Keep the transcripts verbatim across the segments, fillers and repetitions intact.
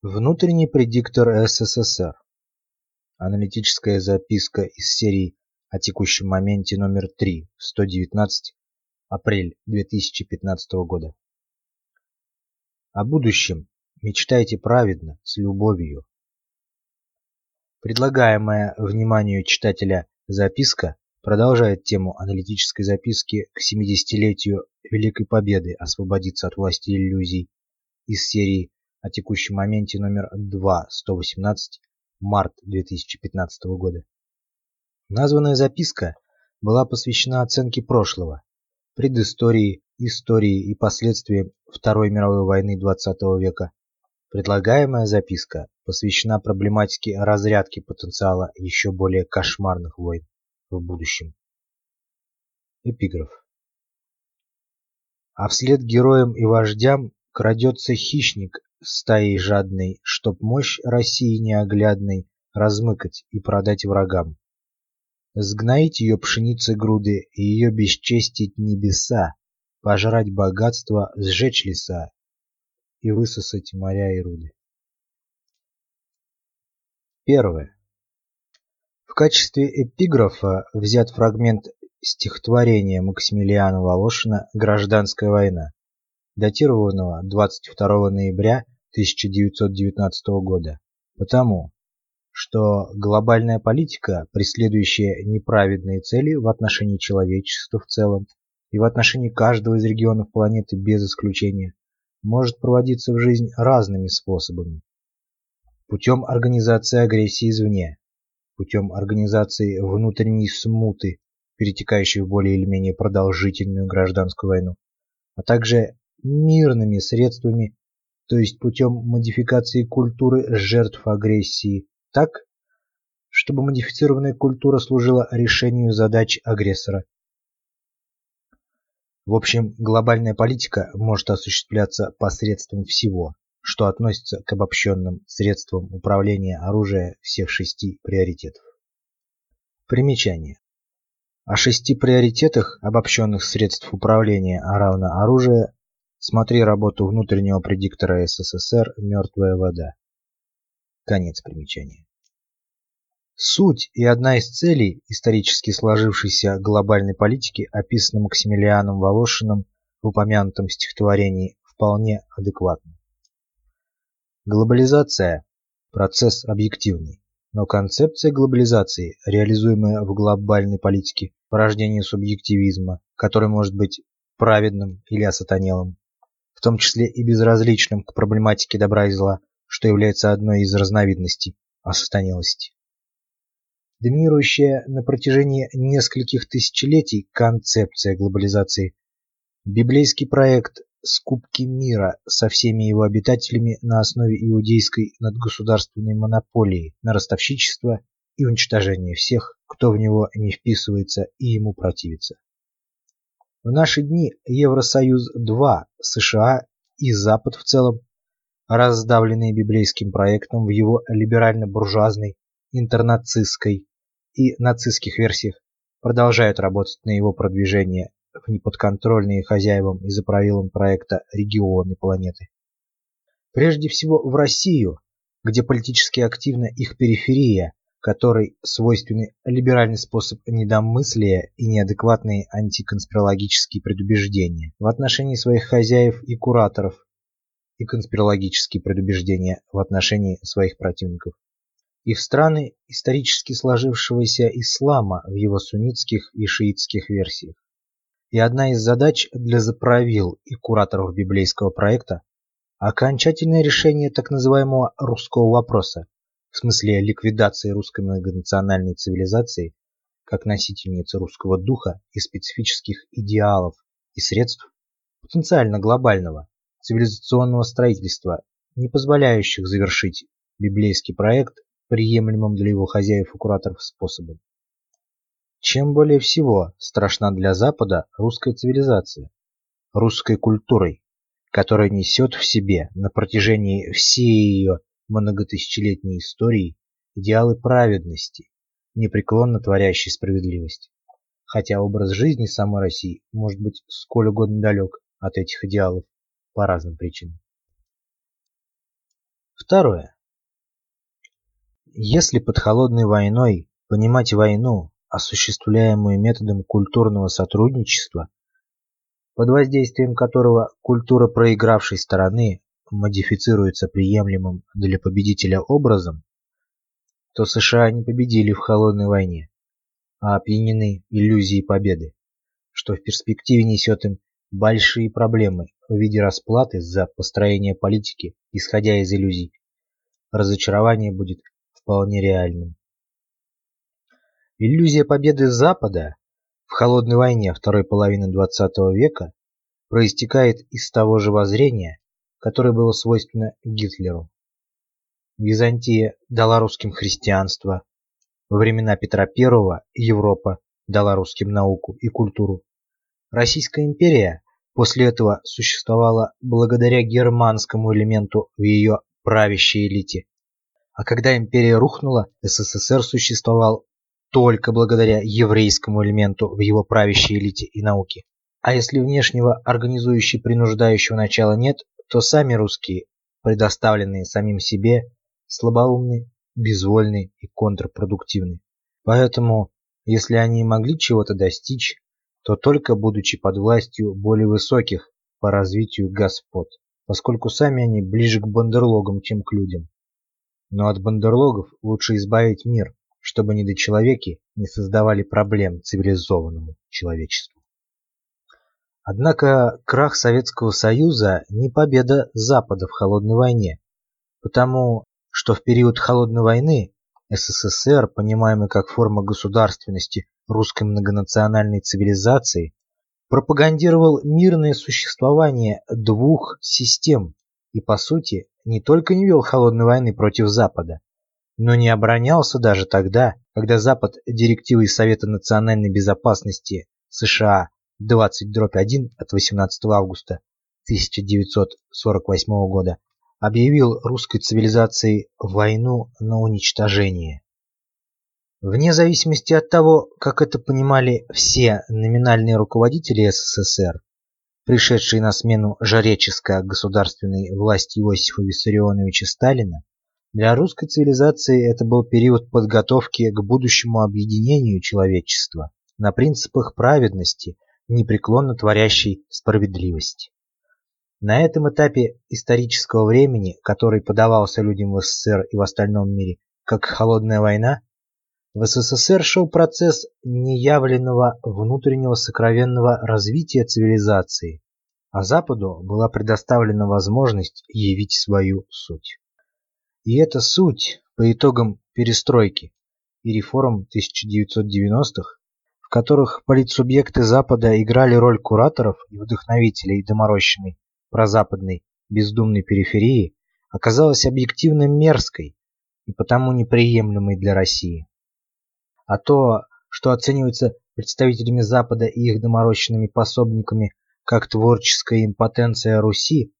Внутренний предиктор СССР. Аналитическая записка из серии о текущем моменте номер три, сто девятнадцать, апрель две тысячи пятнадцатого года. О будущем мечтайте праведно, с любовью. Предлагаемая вниманию читателя записка продолжает тему аналитической записки к семидесятилетию Великой Победы освободиться от власти иллюзий из серии о текущем моменте номер два, сто восемнадцать, март две тысячи пятнадцатого года. Названная записка была посвящена оценке прошлого, предыстории, истории и последствиям Второй мировой войны двадцатого века. Предлагаемая записка посвящена проблематике разрядки потенциала еще более кошмарных войн в будущем. Эпиграф. А вслед героям и вождям крадется хищник стаей жадной, чтоб мощь России неоглядной размыкать и продать врагам. Сгноить ее пшеницы груды и ее бесчестить небеса, пожрать богатство, сжечь леса и высосать моря и руды. Первое. В качестве эпиграфа взят фрагмент стихотворения Максимилиана Волошина «Гражданская война», датированного двадцать второго ноября тысяча девятьсот девятнадцатого года, потому что глобальная политика, преследующая неправедные цели в отношении человечества в целом и в отношении каждого из регионов планеты без исключения, может проводиться в жизнь разными способами: путем организации агрессии извне, путем организации внутренней смуты, перетекающей в более или менее продолжительную гражданскую войну, а также мирными средствами, то есть путем модификации культуры жертв агрессии так, чтобы модифицированная культура служила решению задач агрессора. В общем, глобальная политика может осуществляться посредством всего, что относится к обобщенным средствам управления оружия всех шести приоритетов. Примечание. О шести приоритетах обобщенных средств управления, а равно оружия, смотри работу внутреннего предиктора СССР «Мертвая вода». Конец примечания. Суть и одна из целей исторически сложившейся глобальной политики описана Максимилианом Волошиным в упомянутом стихотворении вполне адекватно. Глобализация – процесс объективный, но концепция глобализации, реализуемая в глобальной политике, порождение субъективизма, который может быть праведным или осатанелым, в том числе и безразличным к проблематике добра и зла, что является одной из разновидностей осатанелости. Доминирующая на протяжении нескольких тысячелетий концепция глобализации, библейский проект скупки мира со всеми его обитателями на основе иудейской надгосударственной монополии на ростовщичество и уничтожение всех, кто в него не вписывается и ему противится. В наши дни Евросоюз-два, США и Запад в целом, раздавленные библейским проектом в его либерально-буржуазной, интернацистской и нацистских версиях, продолжают работать на его продвижение в неподконтрольные хозяевам и заправилам проекта регионы планеты. Прежде всего в Россию, где политически активна их периферия, которой свойственны либеральный способ недомыслия и неадекватные антиконспирологические предубеждения в отношении своих хозяев и кураторов, и конспирологические предубеждения в отношении своих противников. И в страны исторически сложившегося ислама в его суннитских и шиитских версиях. И одна из задач для заправил и кураторов библейского проекта – окончательное решение так называемого «русского вопроса», в смысле ликвидации русской многонациональной цивилизации как носительницы русского духа и специфических идеалов и средств потенциально глобального цивилизационного строительства, не позволяющих завершить библейский проект приемлемым для его хозяев и кураторов способом. Чем более всего страшна для Запада русская цивилизация, русской культурой, которая несет в себе на протяжении всей ее многотысячелетней истории идеалы праведности, непреклонно творящей справедливость, хотя образ жизни самой России может быть сколь угодно далек от этих идеалов по разным причинам. Второе. Если под холодной войной понимать войну, осуществляемую методом культурного сотрудничества, под воздействием которого культура проигравшей стороны модифицируется приемлемым для победителя образом, то США не победили в холодной войне, а опьянены иллюзией победы, что в перспективе несет им большие проблемы в виде расплаты за построение политики, исходя из иллюзий. Разочарование будет вполне реальным. Иллюзия победы Запада в холодной войне второй половины двадцатого века проистекает из того же воззрения, которое было свойственно Гитлеру. Византия дала русским христианство, во времена Петра Первого Европа дала русским науку и культуру. Российская империя после этого существовала благодаря германскому элементу в ее правящей элите. А когда империя рухнула, СССР существовал только благодаря еврейскому элементу в его правящей элите и науке. А если внешнего организующего принуждающего начала нет, то сами русские, предоставленные самим себе, слабоумны, безвольны и контрпродуктивны. Поэтому, если они могли чего-то достичь, то только будучи под властью более высоких по развитию господ, поскольку сами они ближе к бандерлогам, чем к людям. Но от бандерлогов лучше избавить мир, чтобы недочеловеки не создавали проблем цивилизованному человечеству. Однако крах Советского Союза не победа Запада в холодной войне, потому что в период холодной войны СССР, понимаемый как форма государственности русской многонациональной цивилизации, пропагандировал мирное существование двух систем и, по сути, не только не вел холодной войны против Запада, но не оборонялся даже тогда, когда Запад директивой Совета национальной безопасности США двадцать дробь один от восемнадцатого августа тысяча девятьсот сорок восьмого года объявил русской цивилизации войну на уничтожение. Вне зависимости от того, как это понимали все номинальные руководители СССР, пришедшие на смену жреческо-государственной власти Иосифа Виссарионовича Сталина, для русской цивилизации это был период подготовки к будущему объединению человечества на принципах праведности, непреклонно творящей справедливость. На этом этапе исторического времени, который подавался людям в СССР и в остальном мире как холодная война, в СССР шел процесс неявленного внутреннего сокровенного развития цивилизации, а Западу была предоставлена возможность явить свою суть. И эта суть по итогам перестройки и реформ тысяча девятьсот девяностых, в которых политсубъекты Запада играли роль кураторов и вдохновителей доморощенной прозападной бездумной периферии, оказалась объективно мерзкой и потому неприемлемой для России. А то, что оценивается представителями Запада и их доморощенными пособниками как творческая импотенция Руси,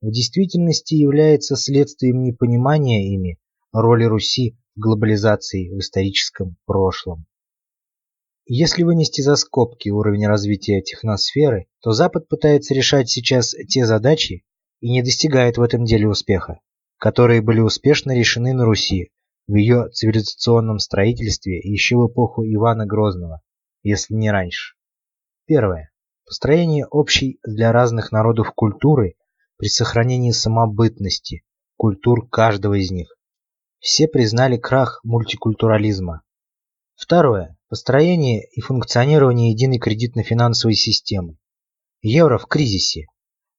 в действительности является следствием непонимания ими роли Руси в глобализации в историческом прошлом. Если вынести за скобки уровень развития техносферы, то Запад пытается решать сейчас те задачи и не достигает в этом деле успеха, которые были успешно решены на Руси в ее цивилизационном строительстве еще в эпоху Ивана Грозного, если не раньше. Первое. Построение общей для разных народов культуры при сохранении самобытности культур каждого из них. Все признали крах мультикультурализма. Второе. Построение и функционирование единой кредитно-финансовой системы. Евро в кризисе.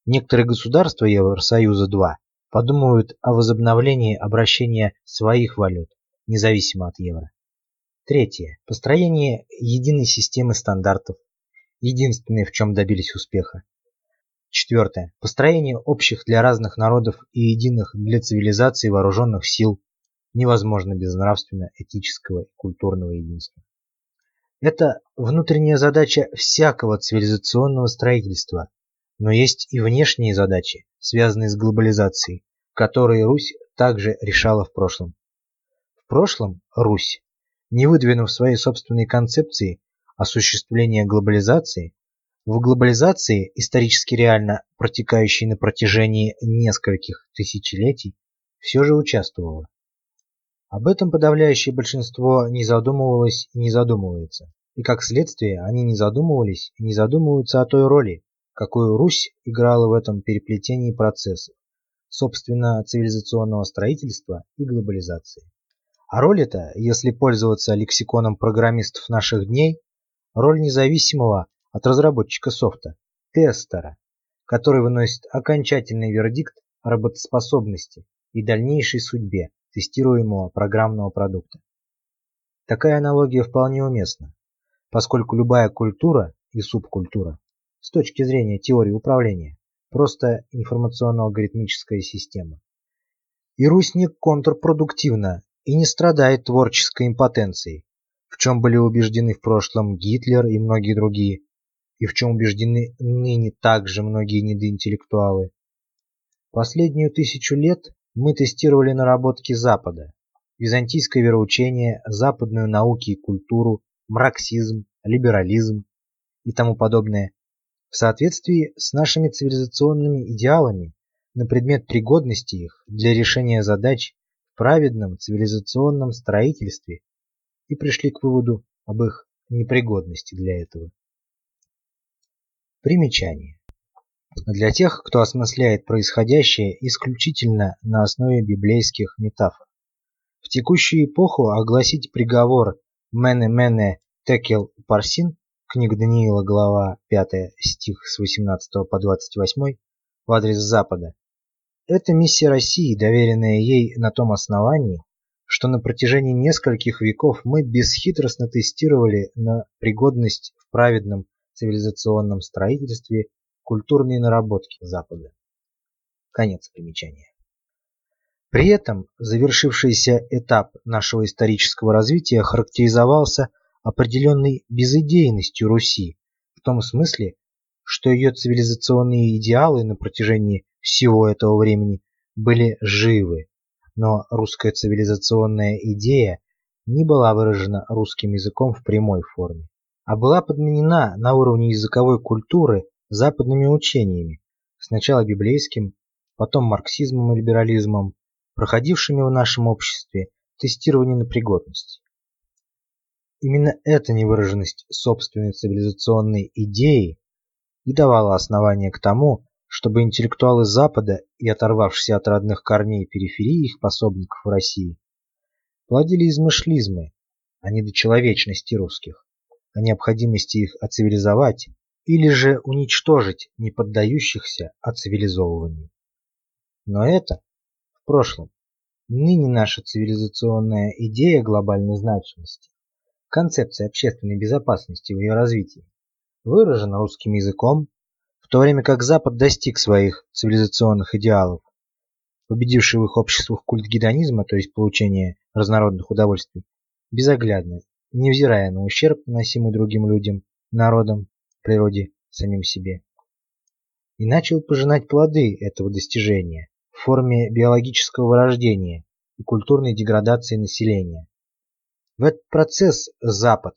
Некоторые государства Евросоюза-два подумывают о возобновлении обращения своих валют, независимо от евро. Третье. Построение единой системы стандартов. Единственное, в чем добились успеха. Четвертое. Построение общих для разных народов и единых для цивилизации вооруженных сил невозможно без нравственно-этического и культурного единства. Это внутренняя задача всякого цивилизационного строительства, но есть и внешние задачи, связанные с глобализацией, которые Русь также решала в прошлом. В прошлом Русь, не выдвинув своей собственной концепции осуществления глобализации, в глобализации, исторически реально протекающей на протяжении нескольких тысячелетий, все же участвовала. Об этом подавляющее большинство не задумывалось и не задумывается, и как следствие они не задумывались и не задумываются о той роли, какую Русь играла в этом переплетении процессов, собственно, цивилизационного строительства и глобализации. А роль эта, если пользоваться лексиконом программистов наших дней, роль независимого от разработчика софта, тестера, который выносит окончательный вердикт о работоспособности и дальнейшей судьбе тестируемого программного продукта. Такая аналогия вполне уместна, поскольку любая культура и субкультура, с точки зрения теории управления, просто информационно-алгоритмическая система. И Русь не контрпродуктивна и не страдает творческой импотенцией, в чем были убеждены в прошлом Гитлер и многие другие, и в чем убеждены ныне также многие недоинтеллектуалы. Последнюю тысячу лет мы тестировали наработки Запада, византийское вероучение, западную науку и культуру, марксизм, либерализм и тому подобное, в соответствии с нашими цивилизационными идеалами на предмет пригодности их для решения задач в праведном цивилизационном строительстве, и пришли к выводу об их непригодности для этого. Примечание. Для тех, кто осмысляет происходящее исключительно на основе библейских метафор. В текущую эпоху огласить приговор «Мене-мене текел парсин» книга Даниила, глава пятая, стих с восемнадцатого по двадцать восьмой, в адрес Запада. Это миссия России, доверенная ей на том основании, что на протяжении нескольких веков мы бесхитростно тестировали на пригодность в праведном цивилизационном строительстве культурные наработки Запада. Конец примечания. При этом завершившийся этап нашего исторического развития характеризовался определенной безидейностью Руси, в том смысле, что ее цивилизационные идеалы на протяжении всего этого времени были живы, но русская цивилизационная идея не была выражена русским языком в прямой форме, а была подменена на уровне языковой культуры западными учениями, сначала библейским, потом марксизмом и либерализмом, проходившими в нашем обществе тестирование на пригодность. Именно эта невыраженность собственной цивилизационной идеи и давала основание к тому, чтобы интеллектуалы Запада и оторвавшиеся от родных корней периферии их пособников в России плодили измышлизмы о недочеловечности русских, о необходимости их оцивилизовать или же уничтожить неподдающихся оцивилизовыванию. Но это в прошлом. Ныне наша цивилизационная идея глобальной значимости, концепция общественной безопасности в ее развитии, выражена русским языком, в то время как Запад достиг своих цивилизационных идеалов, победивший в их обществах культ гедонизма, то есть получение разнородных удовольствий, безоглядно, невзирая на ущерб, наносимый другим людям, народам, природе, самим себе. И начал пожинать плоды этого достижения в форме биологического вырождения и культурной деградации населения. В этот процесс Запад,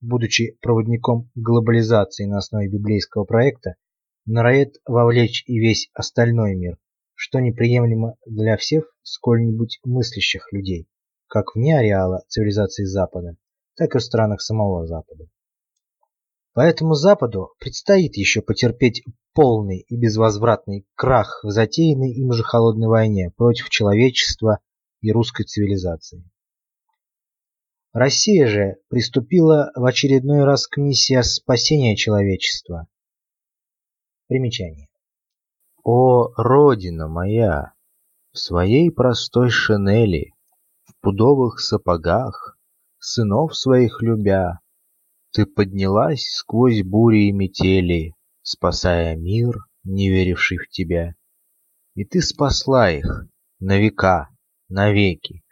будучи проводником глобализации на основе библейского проекта, норовит вовлечь и весь остальной мир, что неприемлемо для всех сколь-нибудь мыслящих людей, как вне ареала цивилизации Запада, так и в странах самого Запада. Поэтому Западу предстоит еще потерпеть полный и безвозвратный крах в затеянной им же холодной войне против человечества и русской цивилизации. Россия же приступила в очередной раз к миссии спасения человечества. Примечание. О, Родина моя, в своей простой шинели, в пудовых сапогах, сынов своих любя, ты поднялась сквозь бури и метели, спасая мир, не веривший в тебя. И ты спасла их на века, навеки.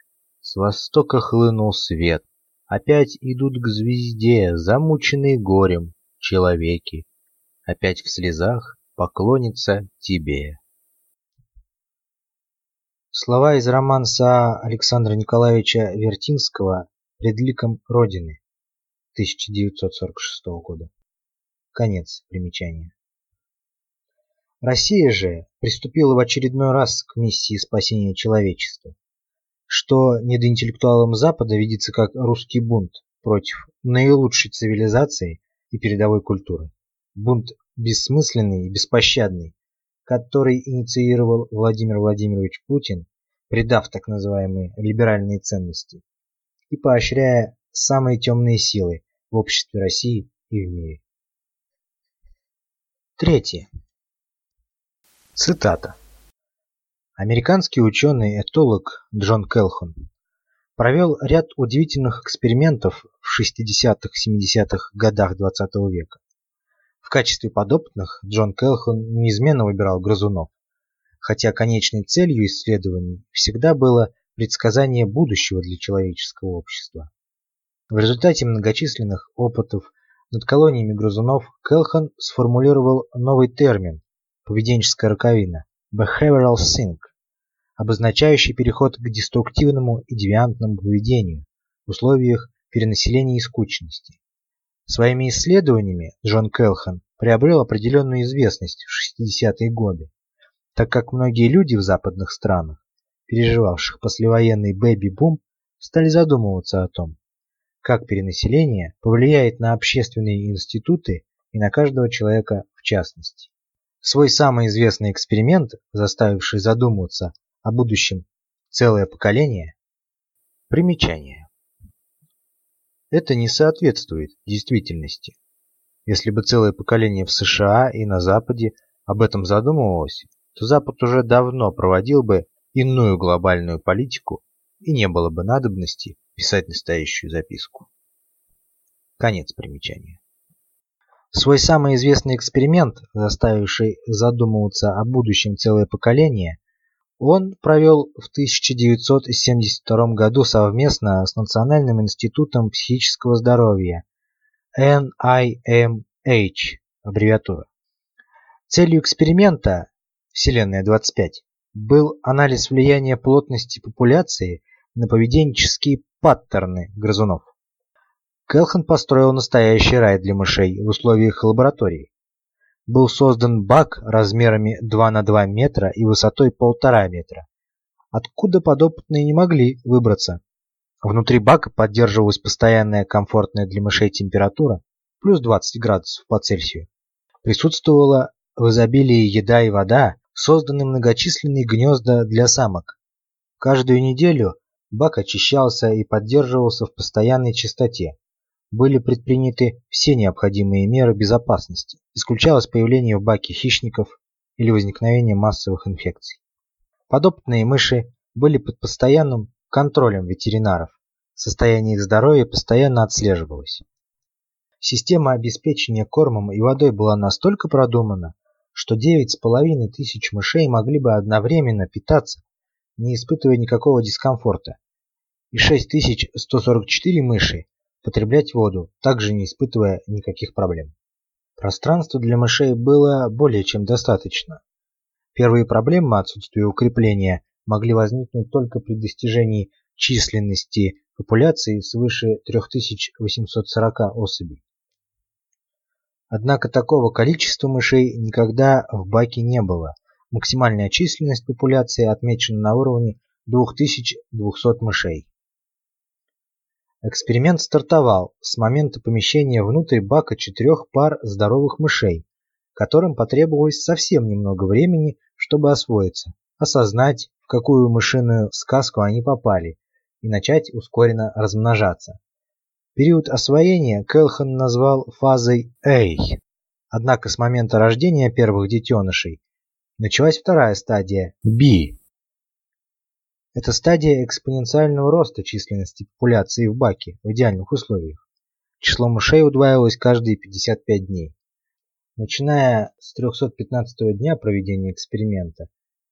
С востока хлынул свет, опять идут к звезде, замученные горем человеки. Опять в слезах поклонится тебе. Слова из романса Александра Николаевича Вертинского «Пред ликом Родины» тысяча девятьсот сорок шестого года. Конец примечания. Россия же приступила в очередной раз к миссии спасения человечества, что недоинтеллектуалам Запада видится как русский бунт против наилучшей цивилизации и передовой культуры. Бунт бессмысленный и беспощадный, который инициировал Владимир Владимирович Путин, придав так называемые либеральные ценности и поощряя самые темные силы в обществе России и в мире. Третье. Цитата. Американский ученый-этолог Джон Кэлхун провел ряд удивительных экспериментов в шестидесятых-семидесятых годах двадцатого века. В качестве подопытных Джон Кэлхун неизменно выбирал грызунов, хотя конечной целью исследований всегда было предсказание будущего для человеческого общества. В результате многочисленных опытов над колониями грызунов Кэлхун сформулировал новый термин – поведенческая раковина – behavioral sink, обозначающий переход к деструктивному и девиантному поведению в условиях перенаселения и скучности. Своими исследованиями Джон Кэлхун приобрел определенную известность в шестидесятые годы, так как многие люди в западных странах, переживавших послевоенный бэби-бум, стали задумываться о том, как перенаселение повлияет на общественные институты и на каждого человека в частности. Свой самый известный эксперимент, заставивший задумываться о будущем целое поколение. Примечание. Это не соответствует действительности. Если бы целое поколение в США и на Западе об этом задумывалось, то Запад уже давно проводил бы иную глобальную политику и не было бы надобности писать настоящую записку. Конец примечания. Свой самый известный эксперимент, заставивший задумываться о будущем целое поколение, он провел в тысяча девятьсот семьдесят втором году совместно с Национальным институтом психического здоровья, эн ай эм эйч, аббревиатура. Целью эксперимента «Вселенная-двадцать пять» был анализ влияния плотности популяции на поведенческие паттерны грызунов. Кэлхун построил настоящий рай для мышей в условиях лаборатории. Был создан бак размерами два на два метра и высотой полтора метра, откуда подопытные не могли выбраться. Внутри бака поддерживалась постоянная комфортная для мышей температура, плюс двадцать градусов по Цельсию. Присутствовала в изобилии еда и вода, созданы многочисленные гнезда для самок. Каждую неделю бак очищался и поддерживался в постоянной чистоте. Были предприняты все необходимые меры безопасности. Исключалось появление в баке хищников или возникновение массовых инфекций. Подопытные мыши были под постоянным контролем ветеринаров. Состояние их здоровья постоянно отслеживалось. Система обеспечения кормом и водой была настолько продумана, что девять с половиной тысяч мышей могли бы одновременно питаться, не испытывая никакого дискомфорта, и шесть тысяч сто сорок четыре мыши потреблять воду, также не испытывая никаких проблем. Пространства для мышей было более чем достаточно. Первые проблемы отсутствия укрепления могли возникнуть только при достижении численности популяции свыше три тысячи восемьсот сорок особей. Однако такого количества мышей никогда в баке не было. Максимальная численность популяции отмечена на уровне две тысячи двести мышей. Эксперимент стартовал с момента помещения внутрь бака четырех пар здоровых мышей, которым потребовалось совсем немного времени, чтобы освоиться, осознать, в какую мышиную сказку они попали, и начать ускоренно размножаться. Период освоения Кэлхун назвал фазой «Эй». Однако с момента рождения первых детенышей началась вторая стадия «Би». Это стадия экспоненциального роста численности популяции в баке в идеальных условиях. Число мышей удваивалось каждые пятьдесят пять дней. Начиная с трехсот пятнадцатого дня проведения эксперимента,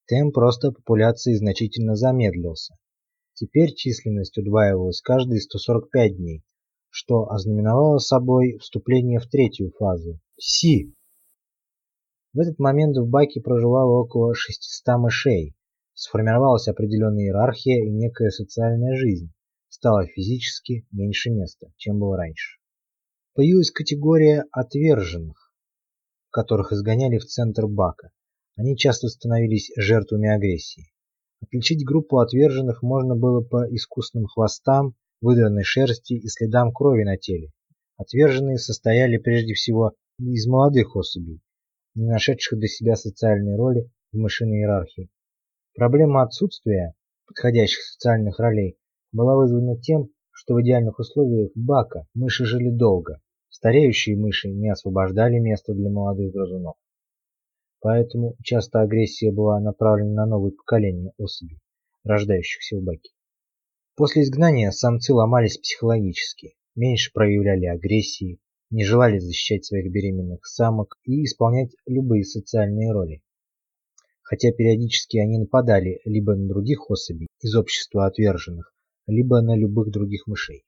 темп роста популяции значительно замедлился. Теперь численность удваивалась каждые сто сорок пять дней, что ознаменовало собой вступление в третью фазу – Си. В этот момент в баке проживало около шестисот мышей. Сформировалась определенная иерархия и некая социальная жизнь. Стало физически меньше места, чем было раньше. Появилась категория отверженных, которых изгоняли в центр бака. Они часто становились жертвами агрессии. Отличить группу отверженных можно было по искусным хвостам, выдранной шерсти и следам крови на теле. Отверженные состояли прежде всего из молодых особей, не нашедших для себя социальной роли в мышиной иерархии. Проблема отсутствия подходящих социальных ролей была вызвана тем, что в идеальных условиях бака мыши жили долго, стареющие мыши не освобождали места для молодых грызунов. Поэтому часто агрессия была направлена на новые поколения особей, рождающихся в баке. После изгнания самцы ломались психологически, меньше проявляли агрессии, не желали защищать своих беременных самок и исполнять любые социальные роли. Хотя периодически они нападали либо на других особей из общества отверженных, либо на любых других мышей.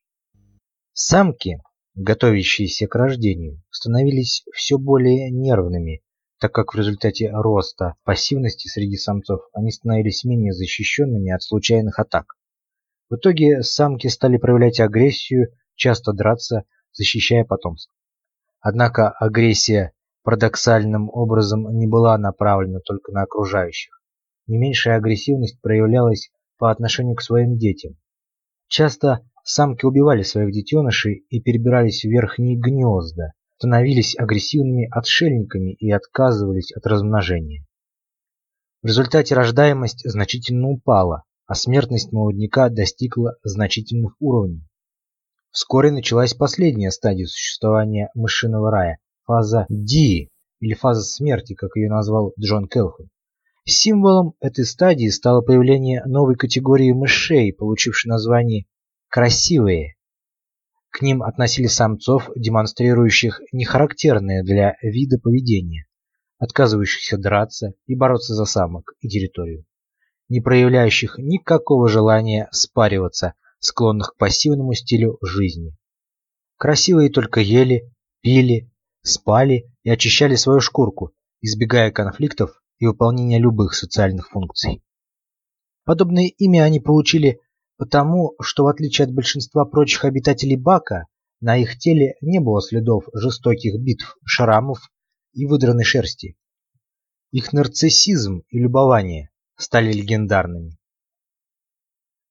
Самки, готовящиеся к рождению, становились все более нервными, так как в результате роста пассивности среди самцов они становились менее защищенными от случайных атак. В итоге самки стали проявлять агрессию, часто драться, защищая потомство. Однако агрессия парадоксальным образом не была направлена только на окружающих. Не меньшая агрессивность проявлялась по отношению к своим детям. Часто самки убивали своих детенышей и перебирались в верхние гнезда, становились агрессивными отшельниками и отказывались от размножения. В результате рождаемость значительно упала, а смертность молодняка достигла значительных уровней. Вскоре началась последняя стадия существования мышиного рая, фаза Ди, или фаза смерти, как ее назвал Джон Кэлхун. Символом этой стадии стало появление новой категории мышей, получившей название «красивые». К ним относили самцов, демонстрирующих нехарактерное для вида поведение, отказывающихся драться и бороться за самок и территорию, не проявляющих никакого желания спариваться, склонных к пассивному стилю жизни. Красивые только ели, пили, спали и очищали свою шкурку, избегая конфликтов и выполнения любых социальных функций. Подобное имя они получили потому, что в отличие от большинства прочих обитателей бака, на их теле не было следов жестоких битв, шрамов и выдранной шерсти. Их нарциссизм и любование стали легендарными.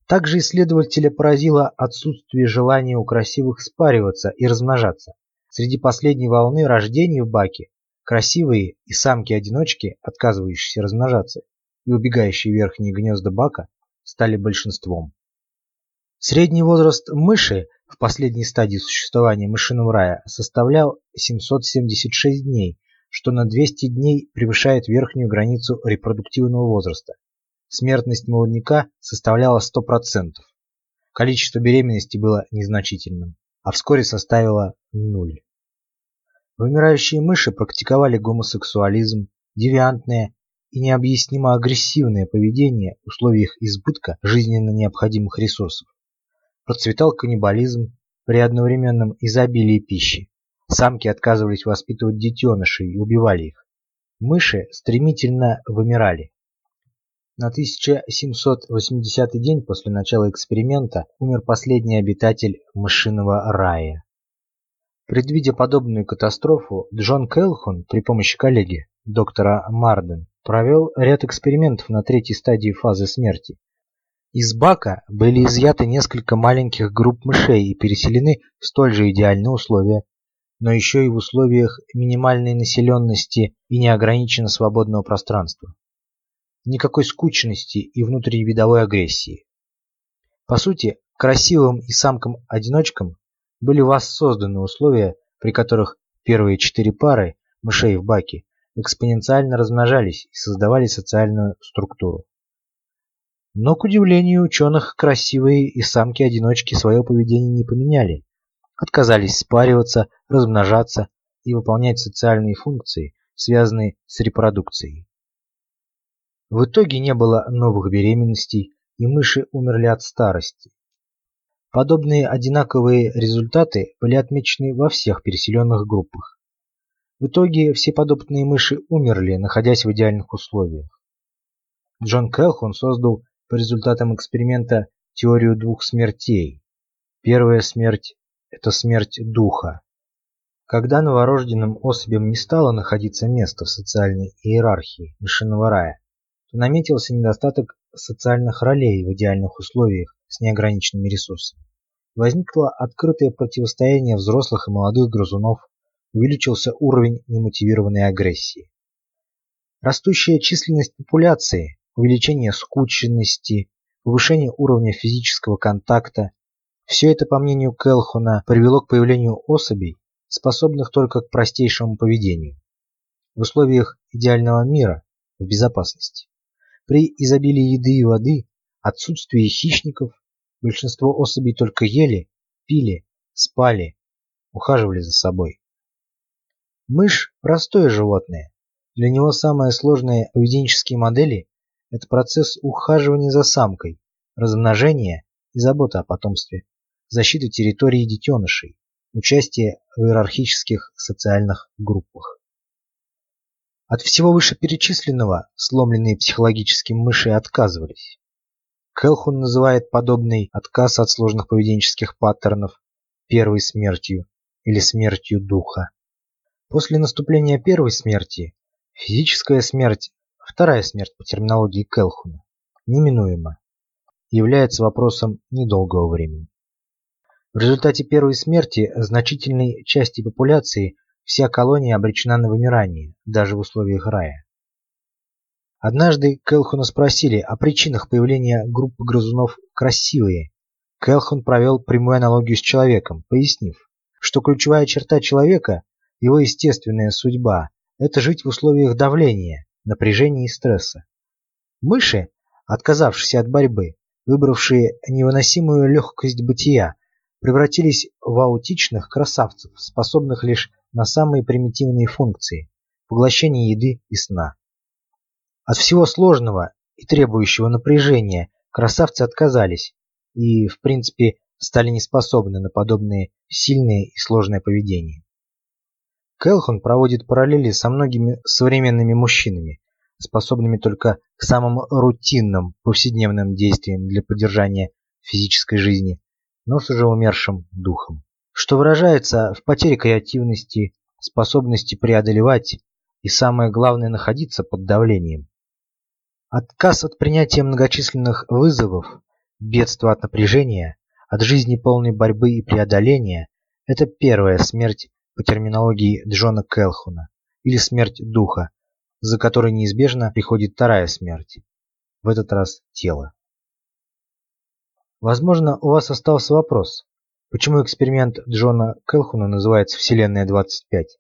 Также исследователя поразило отсутствие желания у красивых спариваться и размножаться. Среди последней волны рождений в баке красивые и самки-одиночки, отказывающиеся размножаться и убегающие в верхние гнезда бака, стали большинством. Средний возраст мыши в последней стадии существования мышиного рая составлял семьсот семьдесят шесть дней, что на двести дней превышает верхнюю границу репродуктивного возраста. Смертность молодняка составляла сто процентов. Количество беременности было незначительным, а вскоре составило ноль. Вымирающие мыши практиковали гомосексуализм, девиантное и необъяснимо агрессивное поведение в условиях избытка жизненно необходимых ресурсов. Процветал каннибализм при одновременном изобилии пищи. Самки отказывались воспитывать детенышей и убивали их. Мыши стремительно вымирали. На тысяча семьсот восьмидесятый день после начала эксперимента умер последний обитатель мышиного рая. Предвидя подобную катастрофу, Джон Кэлхун при помощи коллеги, доктора Марден, провел ряд экспериментов на третьей стадии фазы смерти. Из бака были изъяты несколько маленьких групп мышей и переселены в столь же идеальные условия, но еще и в условиях минимальной населенности и неограниченно свободного пространства. Никакой скучности и внутривидовой агрессии. По сути, красивым и самкам-одиночкам были воссозданы условия, при которых первые четыре пары мышей в баке экспоненциально размножались и создавали социальную структуру. Но, к удивлению ученых, красивые и самки-одиночки свое поведение не поменяли, отказались спариваться, размножаться и выполнять социальные функции, связанные с репродукцией. В итоге не было новых беременностей, и мыши умерли от старости. Подобные одинаковые результаты были отмечены во всех переселенных группах. В итоге все подопытные мыши умерли, находясь в идеальных условиях. Джон Кэлхун создал по результатам эксперимента теорию двух смертей. Первая смерть – это смерть духа. Когда новорожденным особям не стало находиться место в социальной иерархии мышиного рая, то наметился недостаток социальных ролей в идеальных условиях с неограниченными ресурсами. Возникло открытое противостояние взрослых и молодых грызунов, увеличился уровень немотивированной агрессии. Растущая численность популяции, увеличение скученности, повышение уровня физического контакта – все это, по мнению Кэлхуна, привело к появлению особей, способных только к простейшему поведению в условиях идеального мира, в безопасности. При изобилии еды и воды, отсутствии хищников, большинство особей только ели, пили, спали, ухаживали за собой. Мышь – простое животное. Для него самые сложные поведенческие модели – это процесс ухаживания за самкой, размножения и забота о потомстве, защита территории детенышей, участие в иерархических социальных группах. От всего вышеперечисленного сломленные психологическим мыши отказывались. Кэлхун называет подобный отказ от сложных поведенческих паттернов первой смертью или смертью духа. После наступления первой смерти, физическая смерть, вторая смерть по терминологии Кэлхуна, неминуема, является вопросом недолгого времени. В результате первой смерти значительной части популяции вся колония обречена на вымирание, даже в условиях рая. Однажды Кэлхуна спросили о причинах появления группы грызунов «красивые». Кэлхун провел прямую аналогию с человеком, пояснив, что ключевая черта человека, его естественная судьба, это жить в условиях давления, напряжения и стресса. Мыши, отказавшиеся от борьбы, выбравшие невыносимую легкость бытия, превратились в аутичных красавцев, способных лишь на самые примитивные функции – поглощение еды и сна. От всего сложного и требующего напряжения красавцы отказались и, в принципе, стали неспособны на подобные сильные и сложные поведения. Кэлхун проводит параллели со многими современными мужчинами, способными только к самым рутинным повседневным действиям для поддержания физической жизни, но с уже умершим духом, что выражается в потере креативности, способности преодолевать и, самое главное, находиться под давлением. Отказ от принятия многочисленных вызовов, бедство от напряжения, от жизни полной борьбы и преодоления – это первая смерть по терминологии Джона Кэлхуна, или смерть духа, за которой неизбежно приходит вторая смерть, в этот раз тело. Возможно, у вас остался вопрос, почему эксперимент Джона Кэлхуна называется «Вселенная двадцать пять».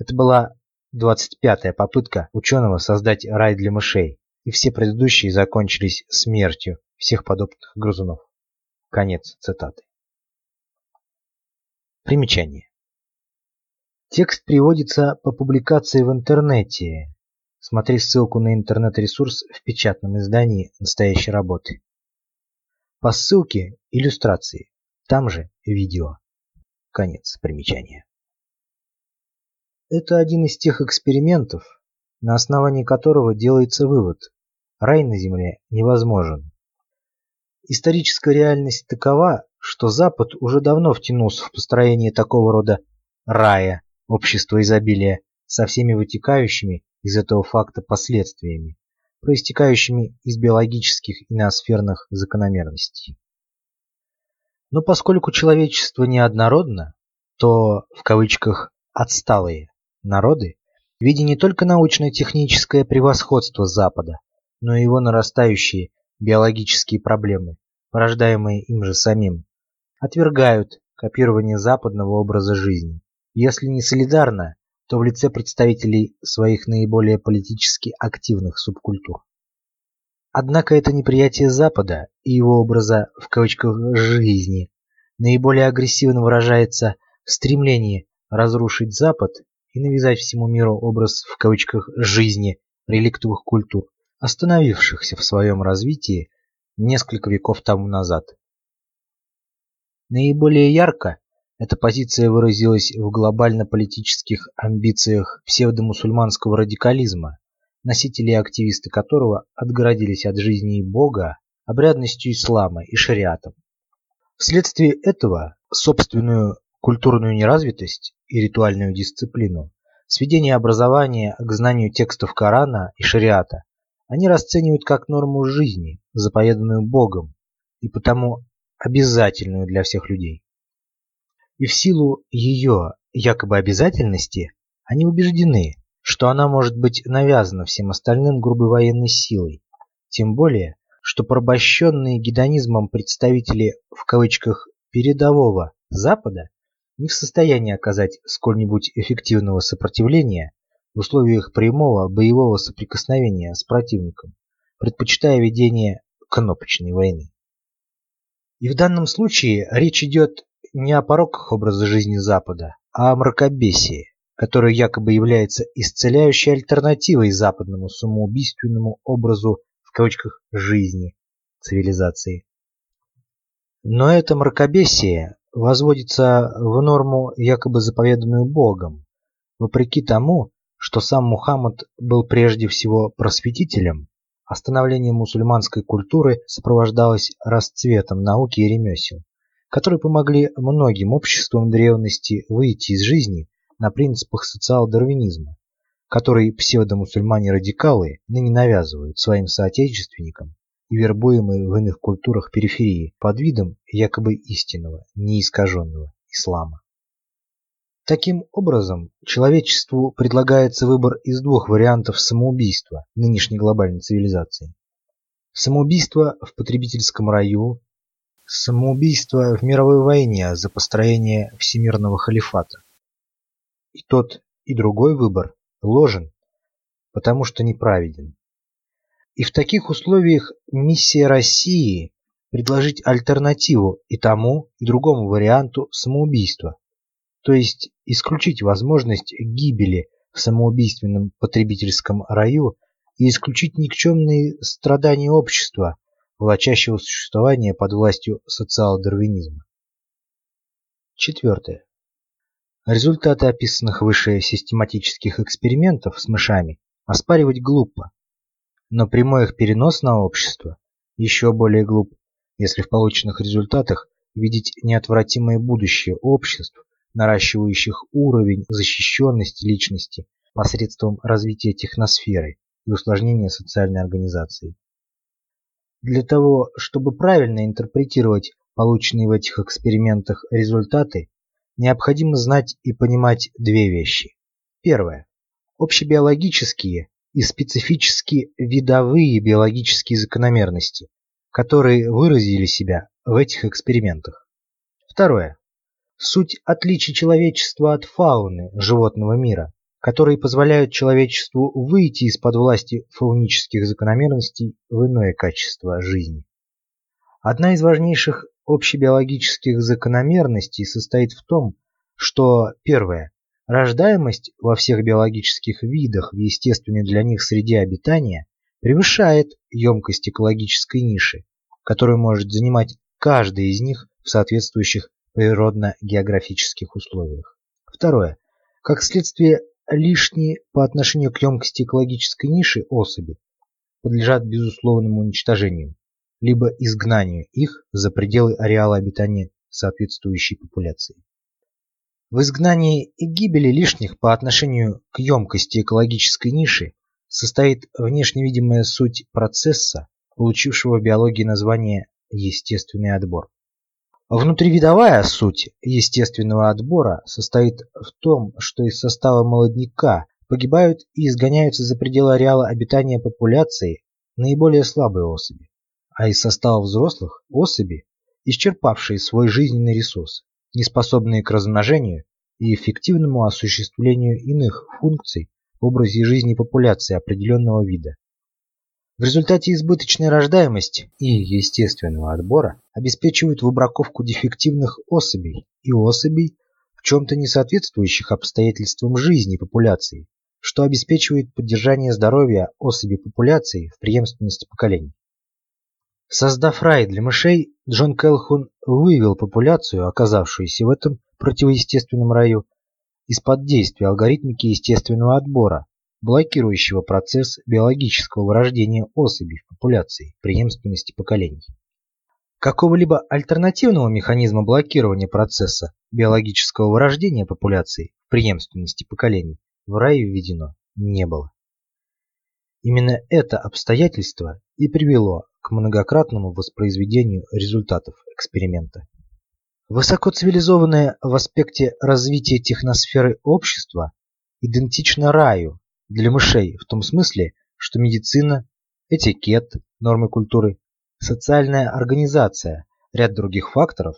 Это была двадцать пятая попытка ученого создать рай для мышей, и все предыдущие закончились смертью всех подобных грызунов. Конец цитаты. Примечание. Текст приводится по публикации в интернете. Смотри ссылку на интернет-ресурс в печатном издании настоящей работы. По ссылке иллюстрации, там же видео. Конец примечания. Это один из тех экспериментов, на основании которого делается вывод: рай на Земле невозможен. Историческая реальность такова, что Запад уже давно втянулся в построение такого рода рая, общества изобилия, со всеми вытекающими из этого факта последствиями, проистекающими из биологических и ноосферных закономерностей. Но поскольку человечество неоднородно, то, в кавычках, «отсталые» народы, видя не только научно-техническое превосходство Запада, но и его нарастающие биологические проблемы, порождаемые им же самим, отвергают копирование западного образа жизни, если не солидарно, то в лице представителей своих наиболее политически активных субкультур. Однако это неприятие Запада и его образа, в кавычках, «жизни» наиболее агрессивно выражается в стремлении разрушить Запад и навязать всему миру образ, в кавычках, «жизни» реликтовых культур, остановившихся в своем развитии несколько веков тому назад. Наиболее ярко эта позиция выразилась в глобально-политических амбициях псевдомусульманского радикализма, носители и активисты которого отгородились от жизни и Бога обрядностью ислама и шариатом. Вследствие этого собственную культурную неразвитость и ритуальную дисциплину, сведение образования к знанию текстов Корана и шариата они расценивают как норму жизни, заповеданную Богом, и потому обязательную для всех людей. И в силу ее якобы обязательности они убеждены, что она может быть навязана всем остальным грубой военной силой, тем более, что порабощенные гедонизмом представители, в кавычках, «передового Запада» не в состоянии оказать сколь-нибудь эффективного сопротивления в условиях прямого боевого соприкосновения с противником, предпочитая ведение кнопочной войны. И в данном случае речь идет не о пороках образа жизни Запада, а о мракобесии, которое якобы является исцеляющей альтернативой западному самоубийственному образу, в кавычках, «жизни» цивилизации. Но это мракобесие возводится в норму, якобы заповеданную Богом, вопреки тому, что сам Мухаммад был прежде всего просветителем, а становление мусульманской культуры сопровождалось расцветом науки и ремесел, которые помогли многим обществам древности выйти из жизни на принципах социал-дарвинизма, который псевдомусульмане-радикалы ныне навязывают своим соотечественникам и вербуемые в иных культурах периферии под видом якобы истинного, неискаженного ислама. Таким образом, человечеству предлагается выбор из двух вариантов самоубийства нынешней глобальной цивилизации. Самоубийство в потребительском раю, самоубийство в мировой войне за построение всемирного халифата. И тот, и другой выбор ложен, потому что неправеден. И в таких условиях миссия России – предложить альтернативу и тому, и другому варианту самоубийства, то есть исключить возможность гибели в самоубийственном потребительском раю и исключить никчемные страдания общества, влачащего существование под властью социал-дарвинизма. Четвертое. Результаты описанных выше систематических экспериментов с мышами оспаривать глупо, но прямой их перенос на общество еще более глуп, если в полученных результатах видеть неотвратимое будущее обществ, наращивающих уровень защищенности личности посредством развития техносферы и усложнения социальной организации. Для того, чтобы правильно интерпретировать полученные в этих экспериментах результаты, необходимо знать и понимать две вещи. Первое. Общебиологические и специфически видовые биологические закономерности, которые выразили себя в этих экспериментах. Второе. Суть отличий человечества от фауны животного мира, которые позволяют человечеству выйти из-под власти фаунических закономерностей в иное качество жизни. Одна из важнейших общебиологических закономерностей состоит в том, что, первое, рождаемость во всех биологических видах в естественной для них среде обитания превышает емкость экологической ниши, которую может занимать каждый из них в соответствующих природно-географических условиях. Второе, как следствие, лишние по отношению к емкости экологической ниши особи подлежат безусловному уничтожению, либо изгнанию их за пределы ареала обитания соответствующей популяции. В изгнании и гибели лишних по отношению к емкости экологической ниши состоит внешне видимая суть процесса, получившего в биологии название «естественный отбор». Внутривидовая суть естественного отбора состоит в том, что из состава молодняка погибают и изгоняются за пределы ареала обитания популяции наиболее слабые особи, а из состава взрослых – особи, исчерпавшие свой жизненный ресурс, неспособные к размножению и эффективному осуществлению иных функций в образе жизни популяции определенного вида. В результате избыточной рождаемости и естественного отбора обеспечивают выбраковку дефективных особей и особей, в чем-то не соответствующих обстоятельствам жизни популяции, что обеспечивает поддержание здоровья особей популяции в преемственности поколений. Создав рай для мышей, Джон Кэлхун вывел популяцию, оказавшуюся в этом противоестественном раю, из-под действия алгоритмики естественного отбора, блокирующего процесс биологического вырождения особей в популяции преемственности поколений. Какого-либо альтернативного механизма блокирования процесса биологического вырождения популяции в преемственности поколений в рае введено не было. Именно это обстоятельство и привело к многократному воспроизведению результатов эксперимента. Высокоцивилизованное в аспекте развития техносферы общества идентично раю для мышей в том смысле, что медицина, этикет, нормы культуры, социальная организация, ряд других факторов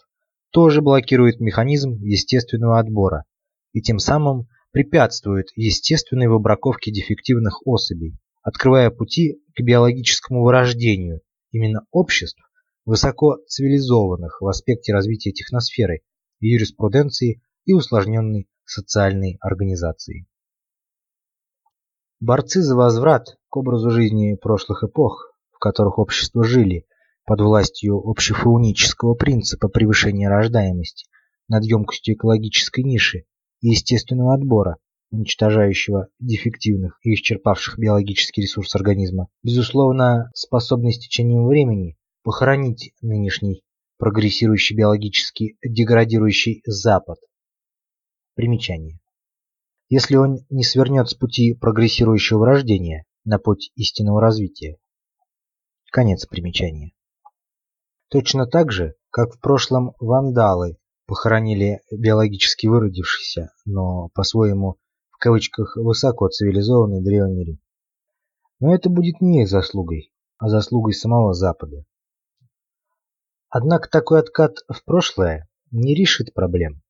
тоже блокирует механизм естественного отбора и тем самым препятствует естественной выбраковке дефективных особей, открывая пути к биологическому вырождению именно обществ, высоко цивилизованных в аспекте развития техносферы, юриспруденции и усложненной социальной организации. Борцы за возврат к образу жизни прошлых эпох, в которых общества жили под властью общефаунического принципа превышения рождаемости над емкостью экологической ниши и естественного отбора, уничтожающего дефективных и исчерпавших биологический ресурс организма, безусловно, способны с течением времени похоронить нынешний прогрессирующий биологически деградирующий Запад. Примечание. Если он не свернет с пути прогрессирующего вырождения на путь истинного развития. Конец примечания. Точно так же, как в прошлом вандалы похоронили биологически выродившийся, но по-своему в кавычках высоко цивилизованный Древний Рим. Но это будет не их заслугой, а заслугой самого Запада. Однако такой откат в прошлое не решит проблем,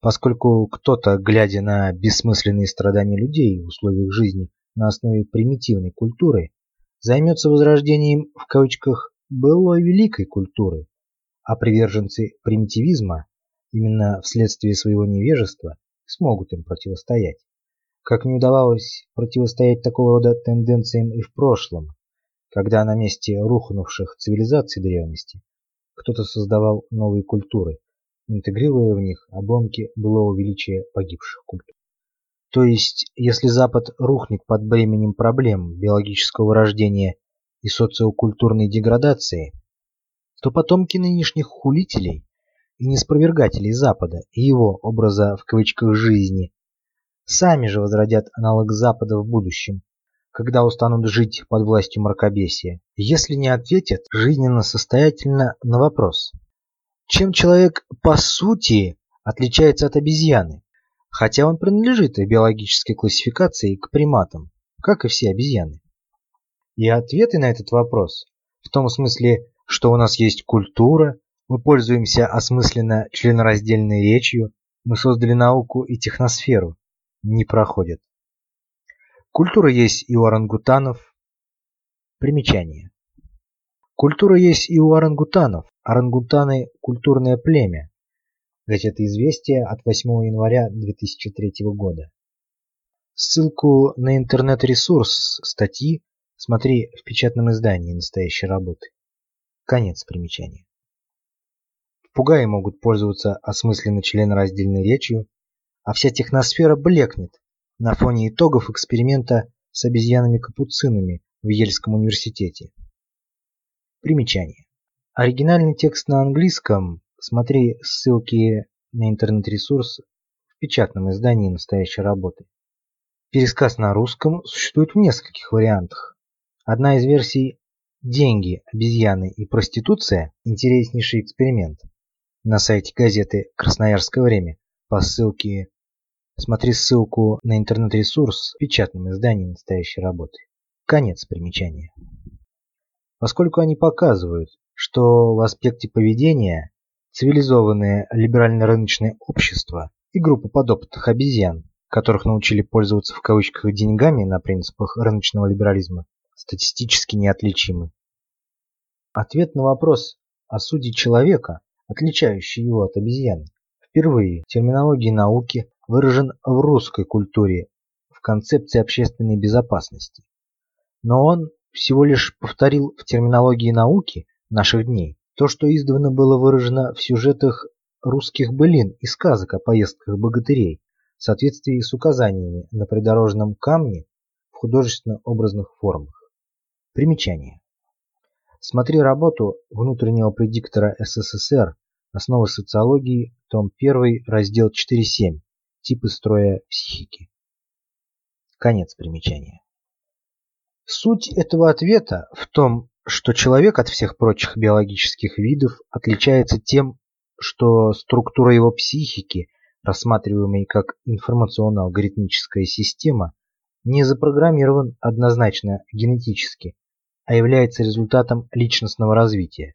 поскольку кто-то, глядя на бессмысленные страдания людей в условиях жизни на основе примитивной культуры, займется возрождением в кавычках «былой великой культуры», а приверженцы примитивизма именно вследствие своего невежества смогут им противостоять. Как не удавалось противостоять такого рода тенденциям и в прошлом, когда на месте рухнувших цивилизаций древности кто-то создавал новые культуры, интегрируя в них обломки былого величия погибших культур. То есть, если Запад рухнет под бременем проблем биологического вырождения и социокультурной деградации, то потомки нынешних хулителей и неспровергателей Запада и его образа в кавычках «жизни» сами же возродят аналог Запада в будущем, когда устанут жить под властью мракобесия, если не ответят жизненно состоятельно на вопрос, чем человек по сути отличается от обезьяны, хотя он принадлежит и биологической классификации к приматам, как и все обезьяны. И ответы на этот вопрос, в том смысле, что у нас есть культура, мы пользуемся осмысленно членораздельной речью, мы создали науку и техносферу, не проходят. Культура есть и у орангутанов. Примечание. Культура есть и у орангутанов. Орангутаны – культурное племя. Газета «Известия» от восьмого января две тысячи третьего года. Ссылку на интернет-ресурс статьи смотри в печатном издании настоящей работы. Конец примечания. Попугаи могут пользоваться осмысленно членораздельной речью, а вся техносфера блекнет на фоне итогов эксперимента с обезьянами-капуцинами в Ельском университете. Примечание. Оригинальный текст на английском смотри ссылки на интернет-ресурс в печатном издании настоящей работы. Пересказ на русском существует в нескольких вариантах. Одна из версий «Деньги, обезьяны и проституция. Интереснейший эксперимент» на сайте газеты «Красноярское время» по ссылке смотри ссылку на интернет-ресурс в печатном издании настоящей работы. Конец примечания. Поскольку они показывают, что в аспекте поведения цивилизованное либерально-рыночное общество и группа подопытных обезьян, которых научили пользоваться в кавычках деньгами на принципах рыночного либерализма, статистически неотличимы. Ответ на вопрос о сути человека, отличающий его от обезьяны, впервые в терминологии науки выражен в русской культуре, в концепции общественной безопасности. Но он всего лишь повторил в терминологии науки наших дней то, что издавна было выражено в сюжетах русских былин и сказок о поездках богатырей в соответствии с указаниями на придорожном камне в художественно-образных формах. Примечание. Смотри работу «Внутреннего предиктора СССР. Основы социологии», том один, раздел четыре точка семь. Типы строя психики. Конец примечания. Суть этого ответа в том, что человек от всех прочих биологических видов отличается тем, что структура его психики, рассматриваемой как информационно-алгоритмическая система, не запрограммирован однозначно генетически, а является результатом личностного развития.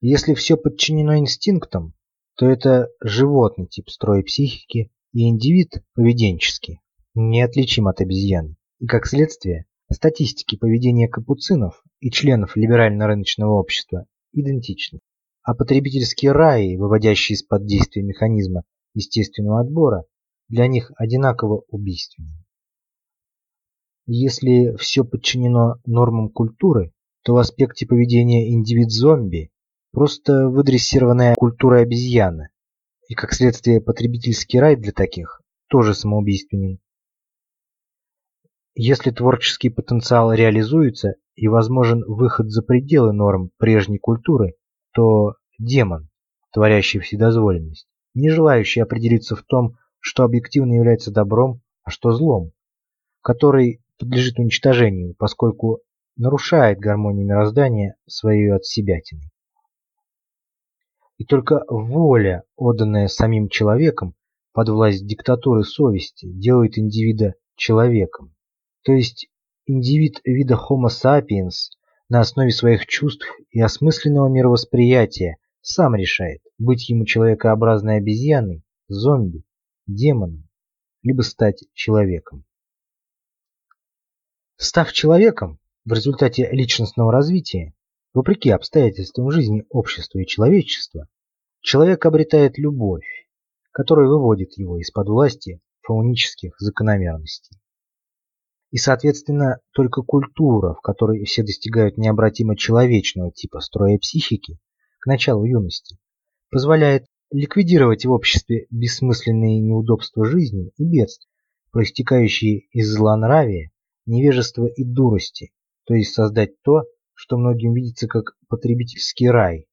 Если все подчинено инстинктам, то это животный тип строя психики, и индивид поведенческий, неотличим от обезьян, и как следствие, статистики поведения капуцинов и членов либерально-рыночного общества идентичны, а потребительские раи, выводящие из-под действия механизма естественного отбора, для них одинаково убийственны. Если все подчинено нормам культуры, то в аспекте поведения индивид-зомби просто выдрессированная культура обезьяны, и как следствие потребительский рай для таких тоже самоубийственен. Если творческий потенциал реализуется и возможен выход за пределы норм прежней культуры, то демон, творящий вседозволенность, не желающий определиться в том, что объективно является добром, а что злом, который подлежит уничтожению, поскольку нарушает гармонию мироздания своей отсебятиной. И только воля, отданная самим человеком под власть диктатуры совести, делает индивида человеком. То есть индивид вида Homo sapiens на основе своих чувств и осмысленного мировосприятия сам решает, быть ему человекообразной обезьяной, зомби, демоном, либо стать человеком. Став человеком в результате личностного развития, вопреки обстоятельствам жизни общества и человечества, человек обретает любовь, которая выводит его из-под власти фаунических закономерностей. И, соответственно, только культура, в которой все достигают необратимо человечного типа строя психики к началу юности, позволяет ликвидировать в обществе бессмысленные неудобства жизни и бедствия, проистекающие из злонравия, невежества и дурости, то есть создать то, что многим видится как потребительский рай,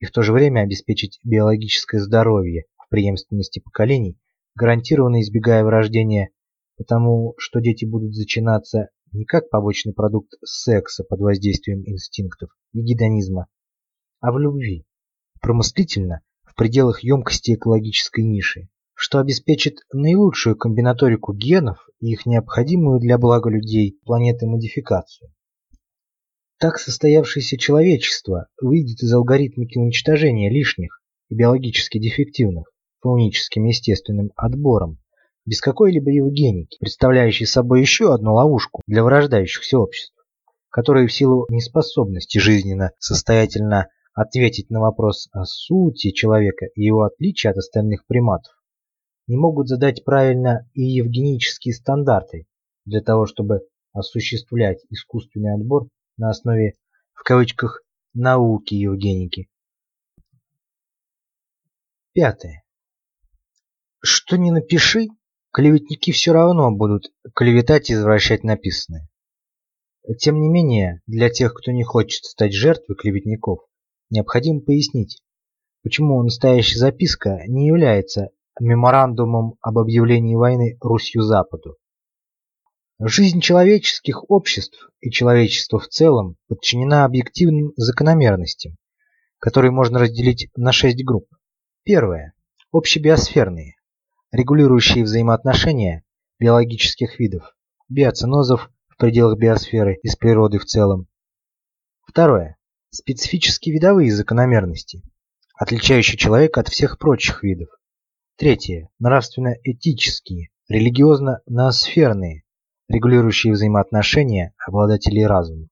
и в то же время обеспечить биологическое здоровье в преемственности поколений, гарантированно избегая вырождения, потому что дети будут зачинаться не как побочный продукт секса под воздействием инстинктов и гедонизма, а в любви, промыслительно в пределах емкости экологической ниши, что обеспечит наилучшую комбинаторику генов и их необходимую для блага людей планеты модификацию. Так состоявшееся человечество выйдет из алгоритмики уничтожения лишних и биологически дефективных фауническим естественным отбором, без какой-либо евгеники, представляющей собой еще одну ловушку для вырождающихся обществ, которые в силу неспособности жизненно состоятельно ответить на вопрос о сути человека и его отличия от остальных приматов, не могут задать правильно и евгенические стандарты для того, чтобы осуществлять искусственный отбор на основе, в кавычках, науки евгеники. Пятое. Что ни напиши, клеветники все равно будут клеветать и извращать написанное. Тем не менее, для тех, кто не хочет стать жертвой клеветников, необходимо пояснить, почему настоящая записка не является меморандумом об объявлении войны Русью Западу. Жизнь человеческих обществ и человечество в целом подчинена объективным закономерностям, которые можно разделить на шесть групп. Первая – общебиосферные, регулирующие взаимоотношения биологических видов, биоценозов в пределах биосферы и с природой в целом. Второе – специфические видовые закономерности, отличающие человека от всех прочих видов. Третье – нравственно-этические, религиозно-ноосферные, регулирующие взаимоотношения обладателей разума.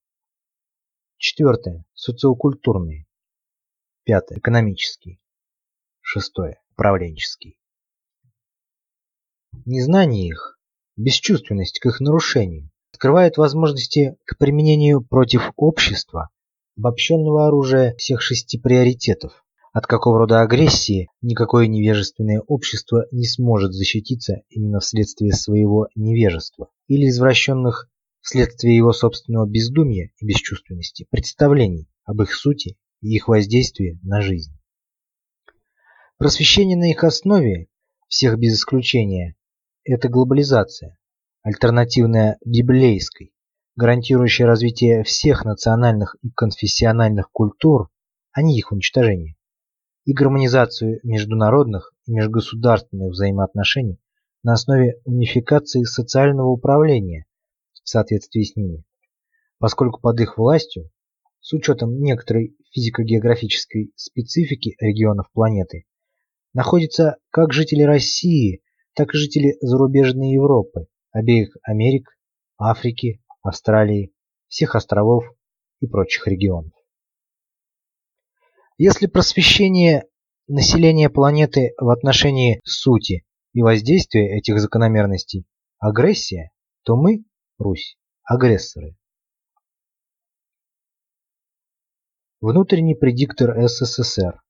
Четвертое. Социокультурные. Пятое. Экономические. Шестое. Управленческие. Незнание их, бесчувственность к их нарушению, открывает возможности к применению против общества обобщенного оружия всех шести приоритетов, от какого рода агрессии никакое невежественное общество не сможет защититься именно вследствие своего невежества или извращенных вследствие его собственного бездумья и бесчувственности, представлений об их сути и их воздействии на жизнь. Просвещение на их основе, всех без исключения, это глобализация, альтернативная библейской, гарантирующая развитие всех национальных и конфессиональных культур, а не их уничтожение, и гармонизацию международных и межгосударственных взаимоотношений на основе унификации социального управления в соответствии с ними, поскольку под их властью, с учетом некоторой физико-географической специфики регионов планеты, находятся как жители России, так и жители зарубежной Европы, обеих Америк, Африки, Австралии, всех островов и прочих регионов. Если просвещение населения планеты в отношении сути и воздействия этих закономерностей – агрессия, то мы, Русь, агрессоры. Внутренний предиктор СССР.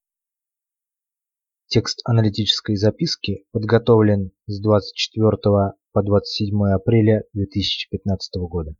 Текст аналитической записки подготовлен с двадцать четвёртого по двадцать седьмое апреля две тысячи пятнадцатого года.